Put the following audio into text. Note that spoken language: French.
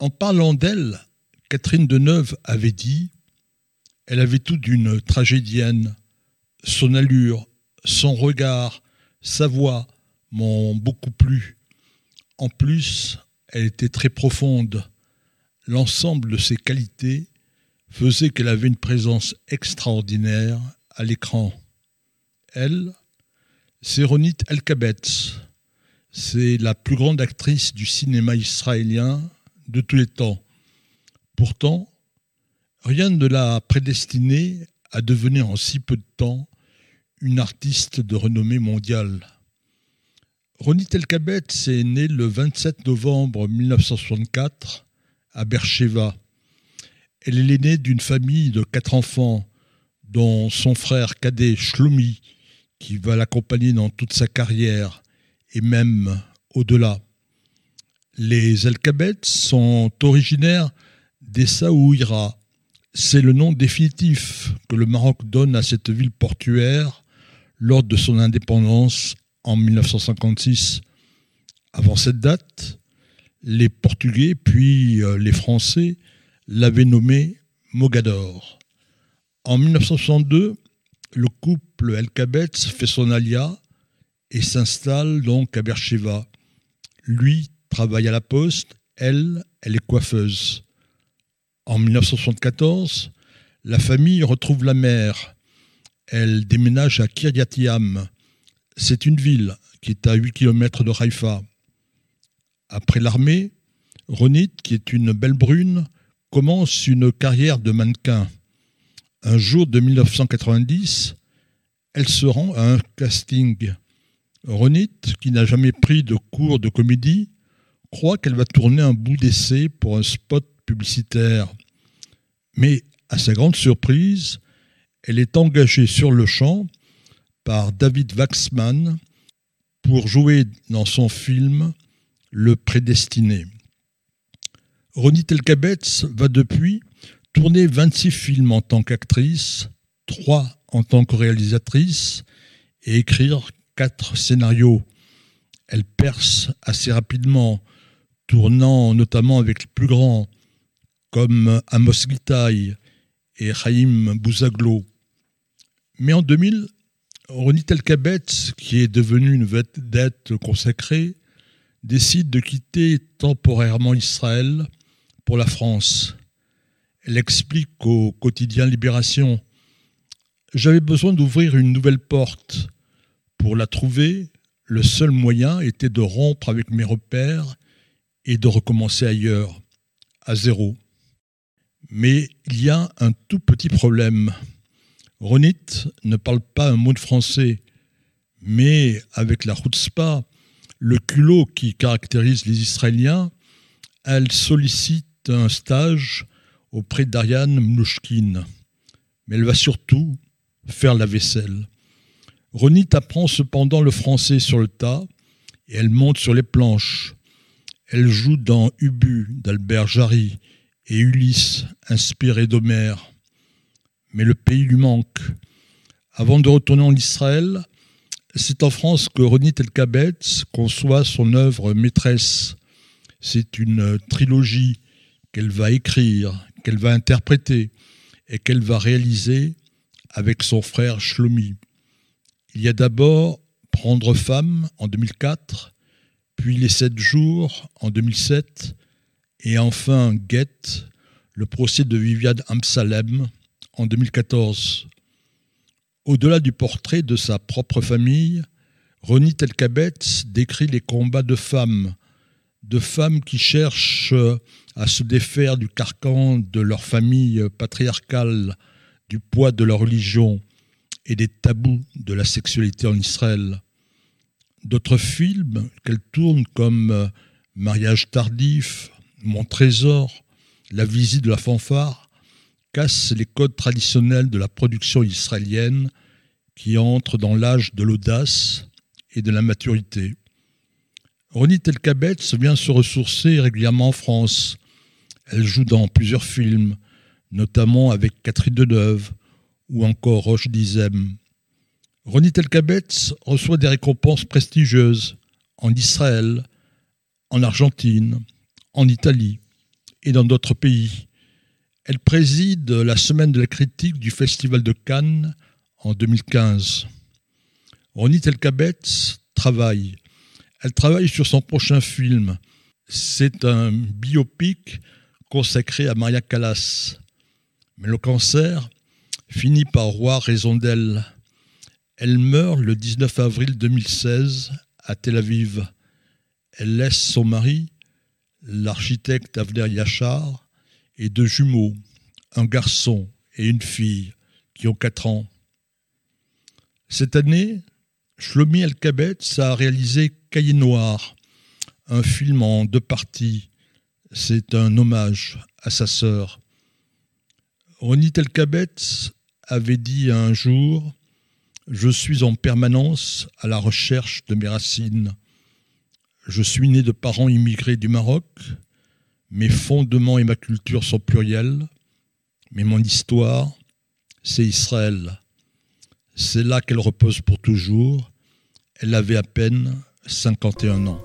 En parlant d'elle, Catherine Deneuve avait dit « Elle avait tout d'une tragédienne, son allure, son regard, sa voix m'ont beaucoup plu. En plus, elle était très profonde. L'ensemble de ses qualités faisait qu'elle avait une présence extraordinaire à l'écran. Elle, c'est Ronit Elkabetz. C'est la plus grande actrice du cinéma israélien de tous les temps. Pourtant, rien ne l'a prédestinée à devenir en si peu de temps une artiste de renommée mondiale. Ronit Elkabetz est née le 27 novembre 1964 à Beer Sheva. Elle est l'aînée d'une famille de 4 enfants, dont son frère cadet Shlomi, qui va l'accompagner dans toute sa carrière et même au-delà. Les Elkabetz sont originaires des Saouira. C'est le nom définitif que le Maroc donne à cette ville portuaire lors de son indépendance en 1956. Avant cette date, les Portugais puis les Français l'avaient nommée Mogador. En 1962, le couple Elkabetz fait son alia et s'installe donc à Beer Sheva. Lui travaille à la poste, elle est coiffeuse. En 1974, la famille retrouve la mère. Elle déménage à Kiryat Yam. C'est une ville qui est à 8 km de Haïfa. Après l'armée, Ronit, qui est une belle brune, commence une carrière de mannequin. Un jour de 1990, elle se rend à un casting. Ronit, qui n'a jamais pris de cours de comédie, croit qu'elle va tourner un bout d'essai pour un spot publicitaire. Mais à sa grande surprise, elle est engagée sur le champ par David Waxman pour jouer dans son film Le Prédestiné. Ronit Elkabetz va depuis tourner 26 films en tant qu'actrice, 3 en tant que réalisatrice et écrire 4 scénarios. Elle perce assez rapidement, tournant notamment avec les plus grands comme Amos Gitai et Chaim Bouzaglo. Mais en 2000, Ronit Elkabetz, qui est devenue une vedette consacrée, décide de quitter temporairement Israël pour la France. Elle explique au quotidien Libération « J'avais besoin d'ouvrir une nouvelle porte. Pour la trouver, le seul moyen était de rompre avec mes repères et de recommencer ailleurs, à zéro. » Mais il y a un tout petit problème. Ronit ne parle pas un mot de français, mais avec la chutzpah, le culot qui caractérise les Israéliens, elle sollicite un stage auprès d'Ariane Mnouchkine. Mais elle va surtout faire la vaisselle. Ronit apprend cependant le français sur le tas et elle monte sur les planches. Elle joue dans Ubu d'Albert Jarry et Ulysse, inspiré d'Homère. Mais le pays lui manque. Avant de retourner en Israël, c'est en France que Ronit Elkabetz conçoit son œuvre maîtresse. C'est une trilogie qu'elle va écrire, qu'elle va interpréter et qu'elle va réaliser avec son frère Shlomi. Il y a d'abord Prendre femme en 2004, puis Les 7 jours en 2007 et enfin Gett, le procès de Viviane Amsalem en 2014. Au-delà du portrait de sa propre famille, Ronit Elkabetz décrit les combats de femmes qui cherchent à se défaire du carcan de leur famille patriarcale, du poids de leur religion et des tabous de la sexualité en Israël. D'autres films qu'elle tourne comme Mariage tardif, Mon trésor, La visite de la fanfare, casse les codes traditionnels de la production israélienne qui entre dans l'âge de l'audace et de la maturité. Ronit Elkabetz vient se ressourcer régulièrement en France. Elle joue dans plusieurs films, notamment avec Catherine Deneuve ou encore Roche-Dizem. Ronit Elkabetz reçoit des récompenses prestigieuses en Israël, en Argentine, en Italie et dans d'autres pays. Elle préside la Semaine de la critique du Festival de Cannes en 2015. Ronit Elkabetz travaille. Elle travaille sur son prochain film. C'est un biopic consacré à Maria Callas. Mais le cancer finit par avoir raison d'elle. Elle meurt le 19 avril 2016 à Tel Aviv. Elle laisse son mari, l'architecte Avner Yachar, et deux jumeaux, un garçon et une fille, qui ont 4 ans. Cette année, Shlomi Elkabetz a réalisé Cahier noir, un film en 2 parties. C'est un hommage à sa sœur. Ronit Elkabetz avait dit un jour: « Je suis en permanence à la recherche de mes racines. Je suis né de parents immigrés du Maroc. Mes fondements et ma culture sont pluriels. Mais mon histoire, c'est Israël. C'est là qu'elle repose pour toujours. Elle avait à peine 51 ans. »